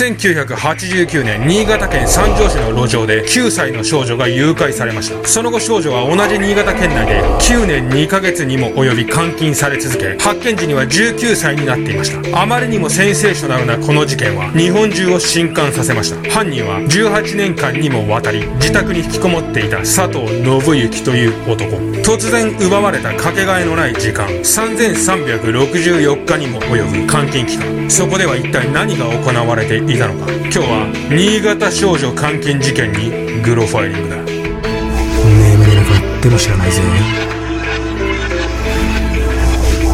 1989年新潟県三条市の路上で9歳の少女が誘拐されました。その後少女は同じ新潟県内で9年2ヶ月にも及び監禁され続け、発見時には19歳になっていました。あまりにもセンセーショナルなこの事件は日本中を震撼させました。犯人は18年間にもわたり自宅に引きこもっていた佐藤信之という男。突然奪われたかけがえのない時間、3364日にも及ぶ監禁期間、そこでは一体何が行われていたのか。今日は新潟少女監禁事件にグロファイリングだ。眠れなくなっても知らないぜ。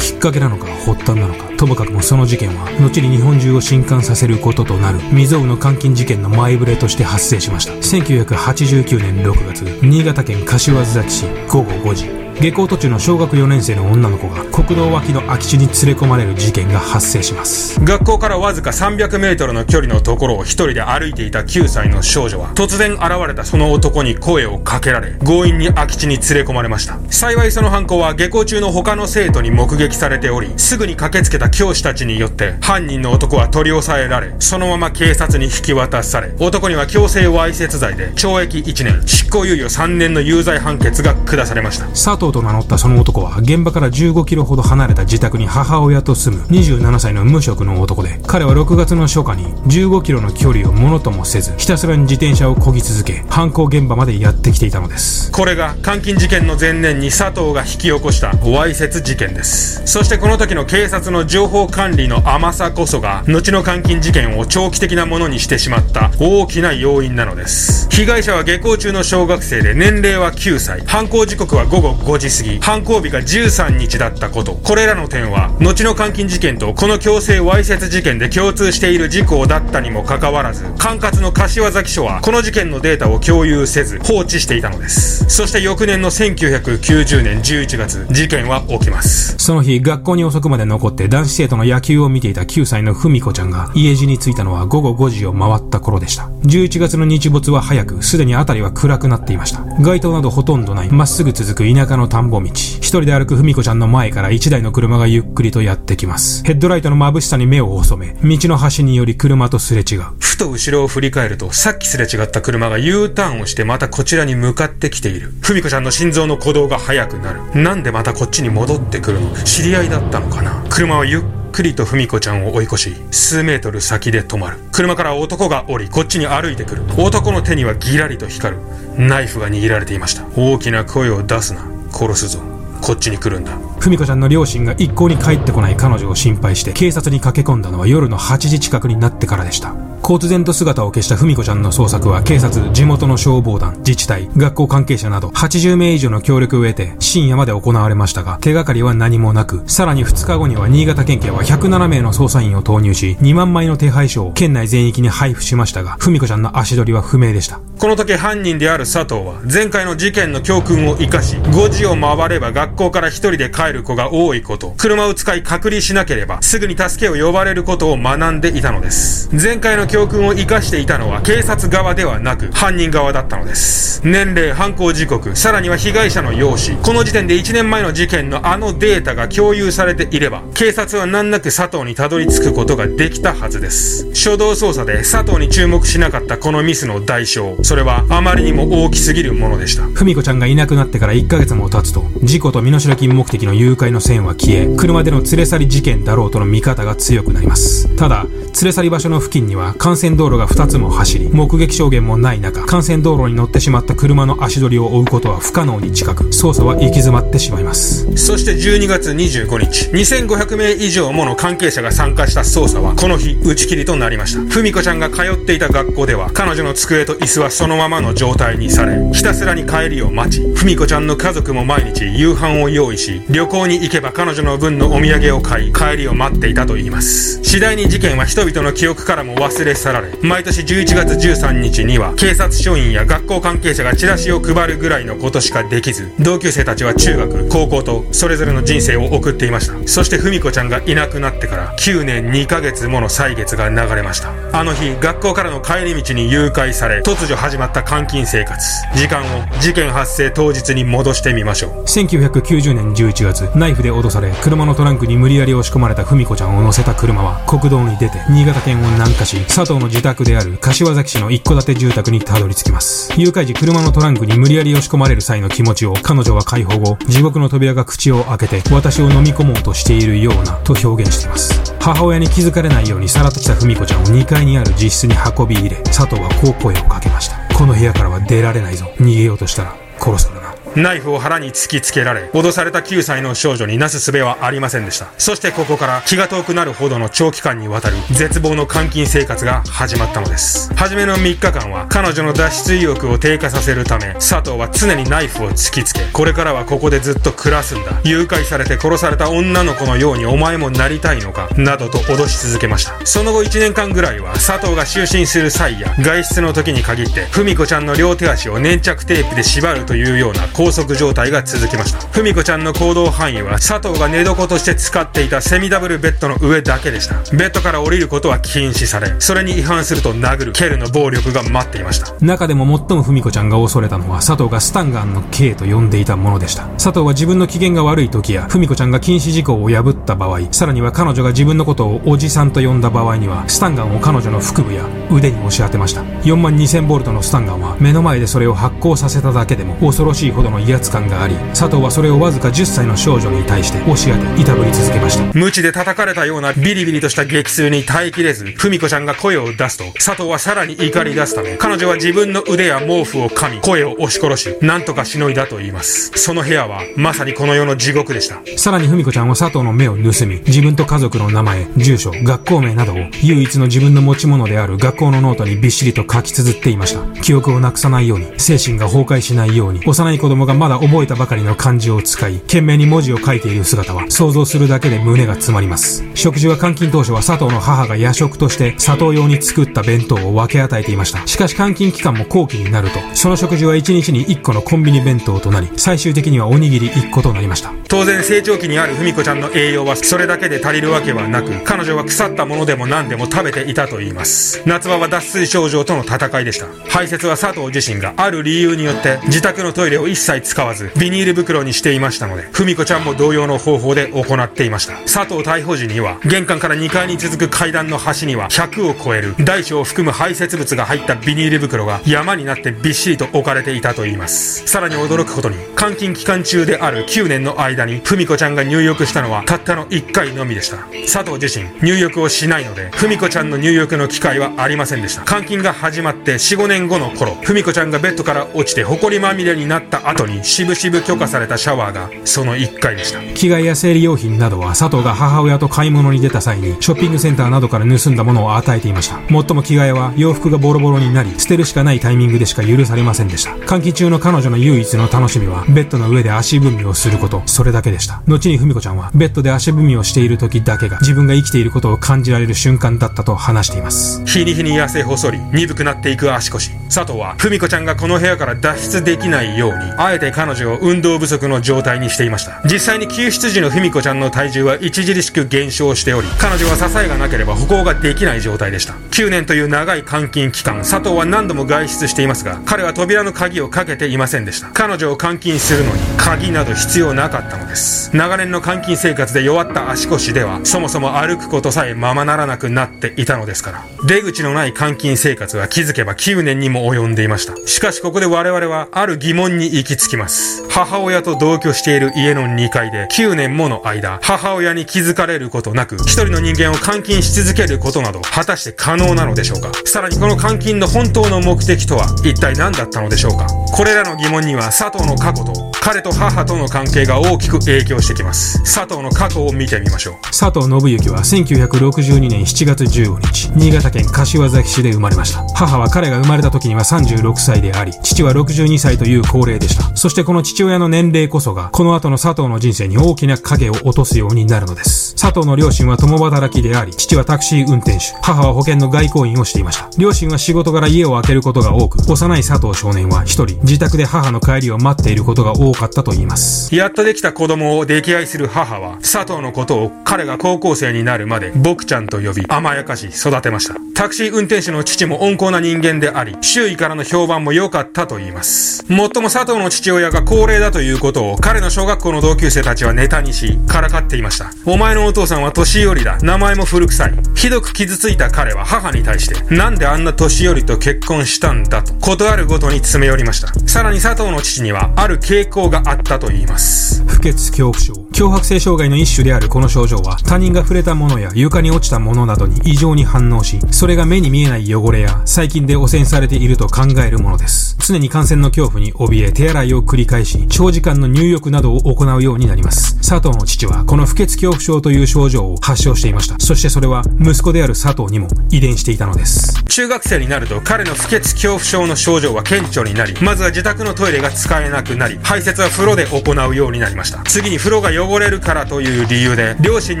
きっかけなのか発端なのか、ともかくもその事件は後に日本中を震撼させることとなる未曾有の監禁事件の前触れとして発生しました。1989年6月、新潟県柏崎市午後5時、下校途中の小学4年生の女の子が国道脇の空き地に連れ込まれる事件が発生します。学校からわずか300メートルの距離のところを一人で歩いていた9歳の少女は突然現れたその男に声をかけられ、強引に空き地に連れ込まれました。幸いその犯行は下校中の他の生徒に目撃されており、すぐに駆けつけた教師たちによって犯人の男は取り押さえられ、そのまま警察に引き渡され、男には強制わいせつ罪で懲役1年執行猶予3年の有罪判決が下されました。佐藤と名乗ったその男は現場から15キロほど離れた自宅に母親と住む27歳の無職の男で、彼は6月の初夏に15キロの距離をものともせずひたすらに自転車を漕ぎ続け、犯行現場までやってきていたのです。これが監禁事件の前年に佐藤が引き起こしたわいせつ事件です。そしてこの時の警察の情報管理の甘さこそが後の監禁事件を長期的なものにしてしまった大きな要因なのです。被害者は下校中の小学生で年齢は9歳、犯行時刻は午後5時過ぎ、犯行日が13日だったこと、これらの点は後の監禁事件とこの強制わいせつ事件で共通している事項だったにもかかわらず、管轄の柏崎署はこの事件のデータを共有せず放置していたのです。そして翌年の1990年11月、事件は起きます。その日学校に遅くまで残って男子生徒の野球を見ていた9歳の文子ちゃんが家路に着いたのは午後5時を回った頃でした。11月の日没は早く、すでに辺りは暗くなっていました。街灯などほとんどないまっすぐ続く田舎の田んぼ道、一人で歩く文子ちゃんの前から一台の車がゆっくりとやってきます。ヘッドライトの眩しさに目を細め、道の端により車とすれ違う。ふと後ろを振り返ると、さっきすれ違った車が U ターンをしてまたこちらに向かってきている。文子ちゃんの心臓の鼓動が速くなる。なんでまたこっちに戻ってくるの、知り合いだったのかな。車はゆっくりと文子ちゃんを追い越し、数メートル先で止まる。車から男が降り、こっちに歩いてくる。男の手にはギラリと光るナイフが握られていました。大きな声を出すな、殺すぞ、こっちに来るんだ。文子ちゃんの両親が一向に帰ってこない彼女を心配して警察に駆け込んだのは夜の8時近くになってからでした。忽然と姿を消した文子ちゃんの捜索は警察、地元の消防団、自治体、学校関係者など80名以上の協力を得て深夜まで行われましたが、手がかりは何もなく、さらに2日後には新潟県警は107名の捜査員を投入し、2万枚の手配書を県内全域に配布しましたが、文子ちゃんの足取りは不明でした。この時犯人である佐藤は前回の事件の教訓を生かし、5時を回れば学校から一人で帰る子が多いこと、車を使い隔離しなければすぐに助けを呼ばれることを学んでいたのです。前回の教訓を生かしていたのは警察側ではなく犯人側だったのです。年齢、犯行時刻、さらには被害者の容姿、この時点で1年前の事件のあのデータが共有されていれば警察は難なく佐藤にたどり着くことができたはずです。初動捜査で佐藤に注目しなかったこのミスの代償、それはあまりにも大きすぎるものでした。文子ちゃんがいなくなってから1ヶ月も経つと、事故と身代金目的の誘拐の線は消え、車での連れ去り事件だろうとの見方が強くなります。ただ連れ去り場所の付近には幹線道路が2つも走り、目撃証言もない中、幹線道路に乗ってしまった車の足取りを追うことは不可能に近く、捜査は行き詰まってしまいます。そして12月25日、2500名以上もの関係者が参加した捜査はこの日打ち切りとなりました。文子ちゃんが通っていた学校では彼女の机と椅子はそのままの状態にされ、ひたすらに帰りを待ち、文子ちゃんの家族も毎日夕飯を用意し、旅行に行けば彼女の分のお土産を買い、帰りを待っていたといいます。次第に事件は人々の記憶からも忘れ去られ、毎年11月13日には警察署員や学校関係者がチラシを配るぐらいのことしかできず、同級生たちは中学、高校とそれぞれの人生を送っていました。そして文子ちゃんがいなくなってから9年2ヶ月もの歳月が流れました。あの日学校からの帰り道に誘拐され、突如始まった監禁生活。時間を事件発生当日に戻してみましょう。1990年11月、ナイフで脅され車のトランクに無理やり押し込まれた文子ちゃんを乗せた車は国道に出て新潟県を南下し、佐藤の自宅である柏崎市の一戸建て住宅にたどり着きます。誘拐時、車のトランクに無理やり押し込まれる際の気持ちを彼女は解放後、地獄の扉が口を開けて私を飲み込もうとしているようなと表現しています。母親に気づかれないようにさらっとした文子ちゃんを2階にある自室に運び入れ、佐藤はこう声をかけました。この部屋からは出られないぞ。逃げようとしたら殺されるな。ナイフを腹に突きつけられ、脅された9歳の少女になす術はありませんでした。そしてここから気が遠くなるほどの長期間にわたる絶望の監禁生活が始まったのです。初めの3日間は彼女の脱出意欲を低下させるため、佐藤は常にナイフを突きつけ、これからはここでずっと暮らすんだ、誘拐されて殺された女の子のようにお前もなりたいのか、などと脅し続けました。その後1年間ぐらいは佐藤が就寝する際や外出の時に限って、文子ちゃんの両手足を粘着テープで縛るというような拘束状態が続きました。文子ちゃんの行動範囲は佐藤が寝床として使っていたセミダブルベッドの上だけでした。ベッドから降りることは禁止され、それに違反すると殴る蹴るの暴力が待っていました。中でも最も文子ちゃんが恐れたのは、佐藤がスタンガンの刑と呼んでいたものでした。佐藤は自分の機嫌が悪い時や文子ちゃんが禁止事項を破った場合、さらには彼女が自分のことをおじさんと呼んだ場合には、スタンガンを彼女の腹部や腕に押し当てました。42000ボルトのスタンガンは目の前でそれを発光させただけでも恐ろしいほどの威圧感があり、佐藤はそれをわずか10歳の少女に対して押し当て、いたぶり続けました。鞭で叩かれたようなビリビリとした激痛に耐えきれず、文子ちゃんが声を出すと佐藤はさらに怒り出すため、彼女は自分の腕や毛布を噛み、声を押し殺し、なんとかしのいだと言います。その部屋はまさにこの世の地獄でした。さらに文子ちゃんは佐藤の目を盗み、自分と家族の名前、住所、学校名などを唯一の自分の持ち物である学校のノートにびっしりと書き綴っていました。記憶をなくさないように、精神が崩壊しないように、幼い子供がまだ覚えたばかりの漢字を使い、懸命に文字を書いている姿は想像するだけで胸が詰まります。食事は監禁当初は佐藤の母が夜食として佐藤用に作った弁当を分け与えていました。しかし監禁期間も後期になると、その食事は1日に1個のコンビニ弁当となり、最終的にはおにぎり1個となりました。当然成長期にある文子ちゃんの栄養はそれだけで足りるわけはなく、彼女は腐ったものでも何でも食べていたといいます。夏場は脱水症状との戦いでした。排泄は佐藤自身がある理由によって自宅のトイレを一切使わずビニール袋にしていましたので、文子ちゃんも同様の方法で行っていました。佐藤逮捕時には玄関から2階に続く階段の端には100を超える大小を含む排泄物が入ったビニール袋が山になってびっしりと置かれていたといいます。さらに驚くことに、監禁期間中である9年の間に文子ちゃんが入浴したのはたったの1回のみでした。佐藤自身入浴をしないので、文子ちゃんの入浴の機会はありませんでした。監禁が始まって 4,5 年後の頃、文子ちゃんがベッドから落ちて埃まみれになった後にしぶしぶ許可されたシャワーがその1回でした。着替えや生理用品などは佐藤が母親と買い物に出た際にショッピングセンターなどから盗んだものを与えていました。もっとも着替えは洋服がボロボロになり、捨てるしかないタイミングでしか許されませんでした。監禁中の彼女の唯一の楽しみはベッドの上で足踏みをすること、それだけでした。後に文子ちゃんはベッドで足踏みをしている時だけが自分が生きていることを感じられる瞬間だったと話しています。日に日に痩せ細り鈍くなっていく足腰、佐藤は文子ちゃんがこの部屋から脱出できないようにあえて彼女を運動不足の状態にしていました。実際に救出時の文子ちゃんの体重は著しく減少しており、彼女は支えがなければ歩行ができない状態でした。9年という長い監禁期間、佐藤は何度も外出していますが、彼は扉の鍵をかけていませんでした。彼女を監禁するのに鍵など必要なかったのです。長年の監禁生活で弱った足腰ではそもそも歩くことさえままならなくなっていたのですから、出口のない監禁生活は気づけば9年にも及んでいました。しかしここで我々はある疑問に行き着きます。母親と同居している家の2階で9年もの間、母親に気づかれることなく一人の人間を監禁し続けることなど果たして可能なのでしょうか。さらにこの監禁の本当の目的とは一体何だったのでしょうか。これらの疑問には佐藤の過去と彼と母との関係が大きく影響してきます。佐藤の過去を見てみましょう。佐藤信之は1962年7月15日新潟県柏崎市で生まれました。母は彼が生まれた時には36歳であり、父は62歳という高齢でした。そしてこの父親の年齢こそがこの後の佐藤の人生に大きな影を落とすようになるのです。佐藤の両親は共働きであり、父はタクシー運転手、母は保険の外交員をしていました。両親は仕事から家を空けることが多く、幼い佐藤少年は一人自宅で母の帰りを待っていることが多多かったといいます。やっとできた子供を溺愛する母は、佐藤のことを彼が高校生になるまで僕ちゃんと呼び、甘やかし育てました。タクシー運転手の父も温厚な人間であり、周囲からの評判も良かったといいます。もっとも佐藤の父親が高齢だということを彼の小学校の同級生たちはネタにし、からかっていました。お前のお父さんは年寄りだ、名前も古臭い。ひどく傷ついた彼は母に対して、なんであんな年寄りと結婚したんだとことあるごとに詰め寄りました。さらに佐藤の父にはある傾向があったといいます。不潔恐怖症、強迫性障害の一種であるこの症状は、他人が触れたものや床に落ちたものなどに異常に反応し、それが目に見えない汚れや細菌で汚染されていると考えるものです。常に感染の恐怖に怯え、手洗いを繰り返し、長時間の入浴などを行うようになります。佐藤の父はこの不潔恐怖症という症状を発症していました。そしてそれは息子である佐藤にも遺伝していたのです。中学生になると彼の不潔恐怖症の症状は顕著になり、まずは自宅のトイレが使えなくなり、排泄は風呂で行うようになりました。次に風呂が汚れるからという理由で両親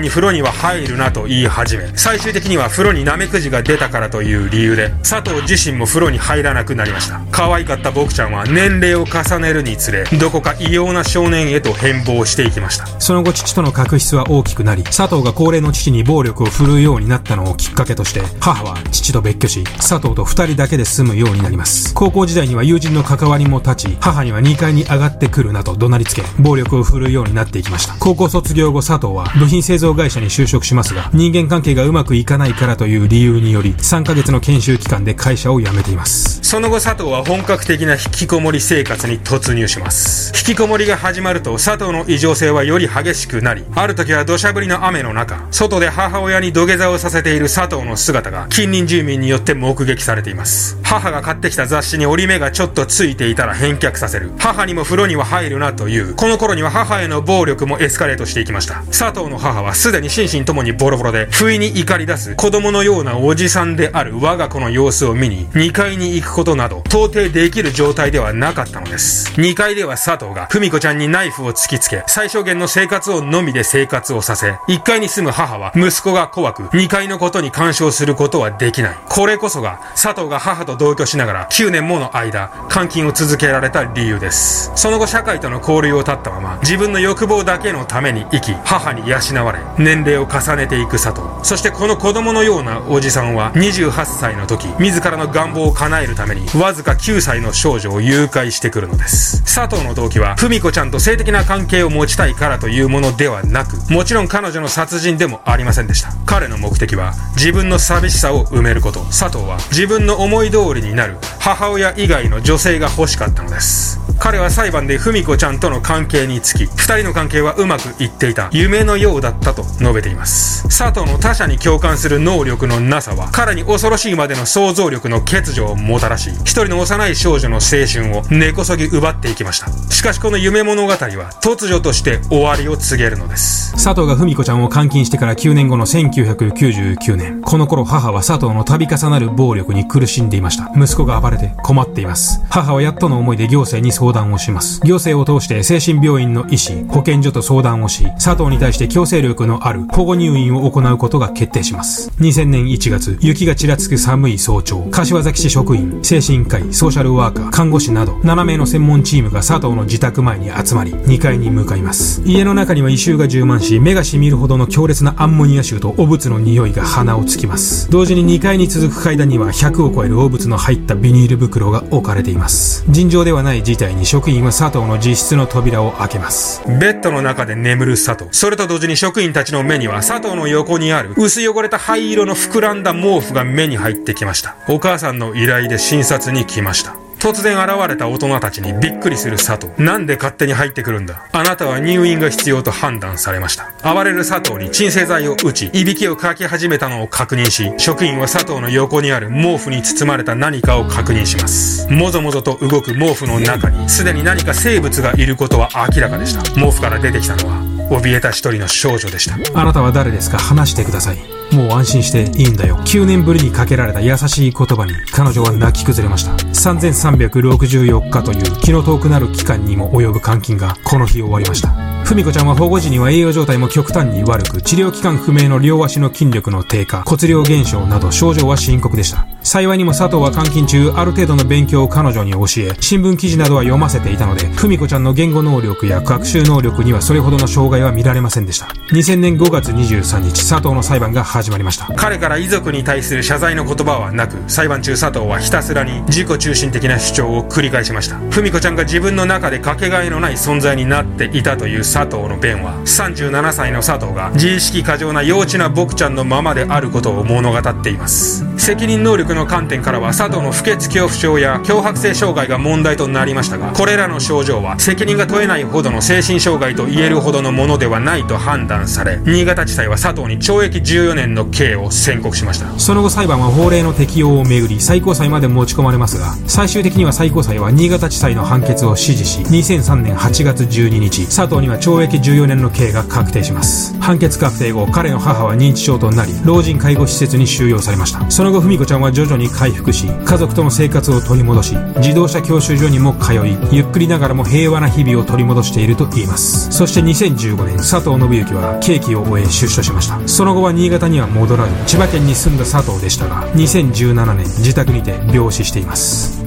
に風呂には入るなと言い始め、最終的には風呂にナメクジが出たからという理由で佐藤自身も風呂に入らなくなりました。可愛かった僕ちゃんは年齢を重ねるにつれ、どこか異様な少年へと変貌していきました。その後、父との確執は大きくなり、佐藤が高齢の父に暴力を振るうようになったのをきっかけとして、母は父と別居し、佐藤と二人だけで住むようになります。高校時代には友人の関わりも断ち、母には2階に上がってくるなと怒鳴りつけ、暴力を振るうようになっていきました。高校卒業後、佐藤は部品製造会社に就職しますが、人間関係がうまくいかないからという理由により、3ヶ月の研修期間で会社を辞めています。その後、佐藤は本格的な引きこもり生活に突入します。引きこもりが始まると佐藤の異常性はより激しくなり、ある時は土砂降りの雨の中、外で母親に土下座をさせている佐藤の姿が近隣住民によって目撃されています。母が買ってきた雑誌に折り目がちょっとついていたら返却させる、母にも風呂には入るなという。この頃には母への暴力もエスカレートしていきました。佐藤の母はすでに心身ともにボロボロで、不意に怒り出す子供のようなおじさんである我が子の様子を見に2階に行くことなど到底できる状態ではなかったのです。2階では佐藤が文子ちゃんにナイフを突きつけ、最小限の生活音のみで生活をさせ、1階に住む母は息子が怖く2階のことに干渉することはできない。これこそが佐藤が母と同居しながら9年もの間監禁を続けられた理由です。その後、社会との交流を絶ったまま自分の欲望だけのために生き、母に養われ年齢を重ねていく佐藤。そしてこの子供のようなおじさんは28歳の時、自らの願望を叶えるためにわずか9歳の少女を誘拐してくるのです。佐藤の動機は文子ちゃんと性的な関係を持ちたいからというものではなく、もちろん彼女の殺人でもありませんでした。彼の目的は自分の寂しさを埋めること。佐藤は自分の思い通りになる母親以外の女性が欲しかったのです。彼は裁判で文子ちゃんとの関係につき、二人の関係はうまくいっていた、夢のようだったと述べています。佐藤の他者に共感する能力のなさは彼に恐ろしいまでの想像力の欠如をもたらし、一人の幼い少女の青春を根こそぎ奪っていきました。しかしこの夢物語は突如として終わりを告げるのです。佐藤が文子ちゃんを監禁してから9年後の1999年、この頃母は佐藤の度重なる暴力に苦しんでいました。息子が暴れて困っています。母はやっとの思いで行政に相談をします。行政を通して精神病院の医師、保健所と相談をし、佐藤に対して強制力のある保護入院を行うことが決定します。2000年1月、雪がちらつく寒い早朝、柏崎市職員、精神科医、ソーシャルワーカー、看護師など7名の専門チームが佐藤の自宅前に集まり、2階に向かいます。家の中には異臭が充満し、目がしみるほどの強烈なアンモニア臭と汚物の匂いが鼻をつきます。同時に2階に続く階段には100を超える汚物の入ったビニール袋が置かれています。尋常ではない事態に職員は佐藤の自室の扉を開けます。ベッドの中で眠る佐藤。それと同時に職員たちの目には佐藤の横にある薄汚れた灰色の膨らんだ毛布が目に入ってきました。お母さんの依頼で診察に来ました。突然現れた大人たちにびっくりする佐藤。なんで勝手に入ってくるんだ。あなたは入院が必要と判断されました。暴れる佐藤に鎮静剤を打ち、いびきをかき始めたのを確認し、職員は佐藤の横にある毛布に包まれた何かを確認します。もぞもぞと動く毛布の中にすでに何か生物がいることは明らかでした。毛布から出てきたのは怯えた一人の少女でした。あなたは誰ですか、話してください。もう安心していいんだよ。9年ぶりにかけられた優しい言葉に彼女は泣き崩れました。3364日という気の遠くなる期間にも及ぶ監禁がこの日終わりました。ふみこちゃんは保護時には栄養状態も極端に悪く、治療期間不明の両足の筋力の低下、骨量減少など症状は深刻でした。幸いにも佐藤は監禁中ある程度の勉強を彼女に教え、新聞記事などは読ませていたので、ふみこちゃんの言語能力や学習能力にはそれほどの障害は見られませんでした。2000年5月23日、佐藤の裁判が始まりました。彼から遺族に対する謝罪の言葉はなく、裁判中佐藤はひたすらに自己中心的な主張を繰り返しました。ふみこちゃんが自分の中でかけがえのない存在になっていたという佐藤の弁は、37歳の佐藤が自意識過剰な幼稚な僕ちゃんのままであることを物語っています。責任能力の観点からは佐藤の不潔恐怖症や強迫性障害が問題となりましたが、これらの症状は責任が問えないほどの精神障害と言えるほどのものではないと判断され、新潟地裁は佐藤に懲役14年の刑を宣告しました。その後裁判は法令の適用をめぐり最高裁まで持ち込まれますが、最終的には最高裁は新潟地裁の判決を支持し、2003年8月12日、佐藤には懲役14年の刑が確定します。判決確定後、彼の母は認知症となり老人介護施設に収容されました。その後文子ちゃんは徐々に回復し、家族との生活を取り戻し、自動車教習所にも通い、ゆっくりながらも平和な日々を取り戻していると言います。そして2015年、佐藤信之は刑期を終え出所しました。その後は新潟には戻らず千葉県に住んだ佐藤でしたが、2017年自宅にて病死しています。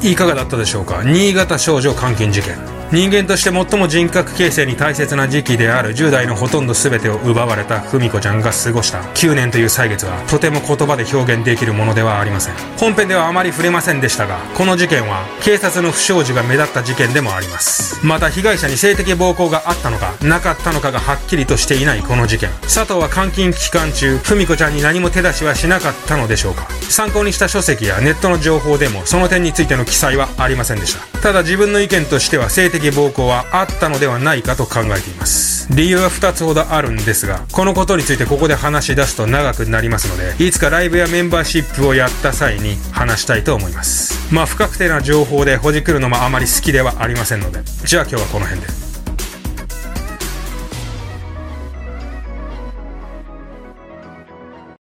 いかがだったでしょうか。新潟少女監禁事件、人間として最も人格形成に大切な時期である10代のほとんど全てを奪われたふみこちゃんが過ごした9年という歳月は、とても言葉で表現できるものではありません。本編ではあまり触れませんでしたが、この事件は警察の不祥事が目立った事件でもあります。また被害者に性的暴行があったのかなかったのかがはっきりとしていないこの事件、佐藤は監禁期間中ふみこちゃんに何も手出しはしなかったのでしょうか。参考にした書籍やネットの情報でもその点についての記載はありませんでした。ただ自分の意見としては性的暴行はあったのではないかと考えています。理由は2つほどあるんですが、このことについてここで話し出すと長くなりますので、いつかライブやメンバーシップをやった際に話したいと思います。不確定な情報でほじくるのもあまり好きではありませんので、じゃあ今日はこの辺で。